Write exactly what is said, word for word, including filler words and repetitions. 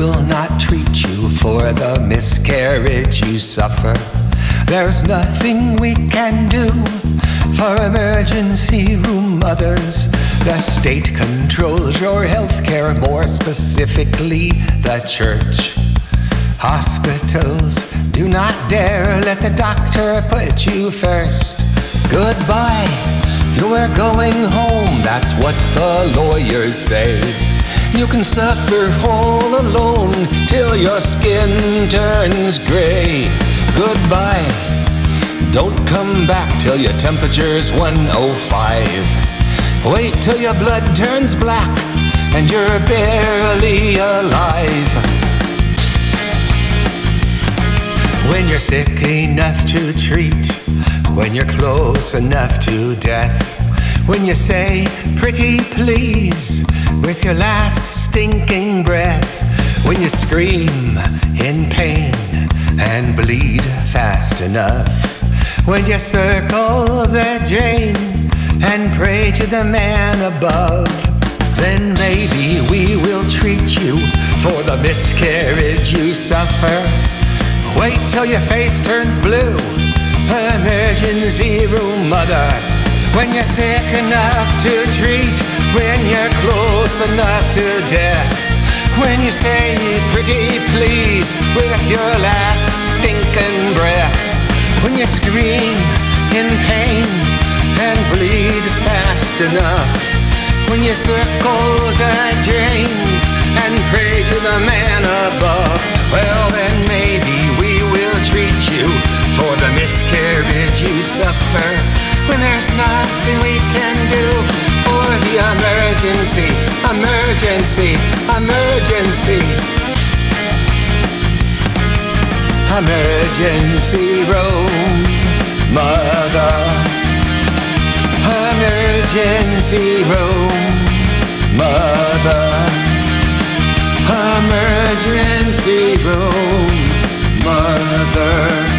will not treat you for the miscarriage you suffer. There's nothing we can do for emergency room mothers. The state controls your health care, more specifically the church. Hospitals do not dare let the doctor put you first. Goodbye, you are going home, that's what the lawyers say. You can suffer all alone till your skin turns gray. Goodbye, don't come back till your temperature's one oh five. Wait till your blood turns black and you're barely alive. When you're sick enough to treat, when you're close enough to death, when you say pretty please with your last stinking breath, when you scream in pain and bleed fast enough, when you circle the drain and pray to the man above, then maybe we will treat you for the miscarriage you suffer. Wait till your face turns blue, emergency room mother. When you're sick enough to treat, when you're close enough to death, when you say pretty please with your last stinking breath, when you scream in pain and bleed fast enough, when you circle the drain and pray to the man above, well then maybe we will treat you for the miscarriage you suffer. When there's nothing we can do for the emergency, emergency, emergency, emergency room mother, emergency room mother, emergency room mother.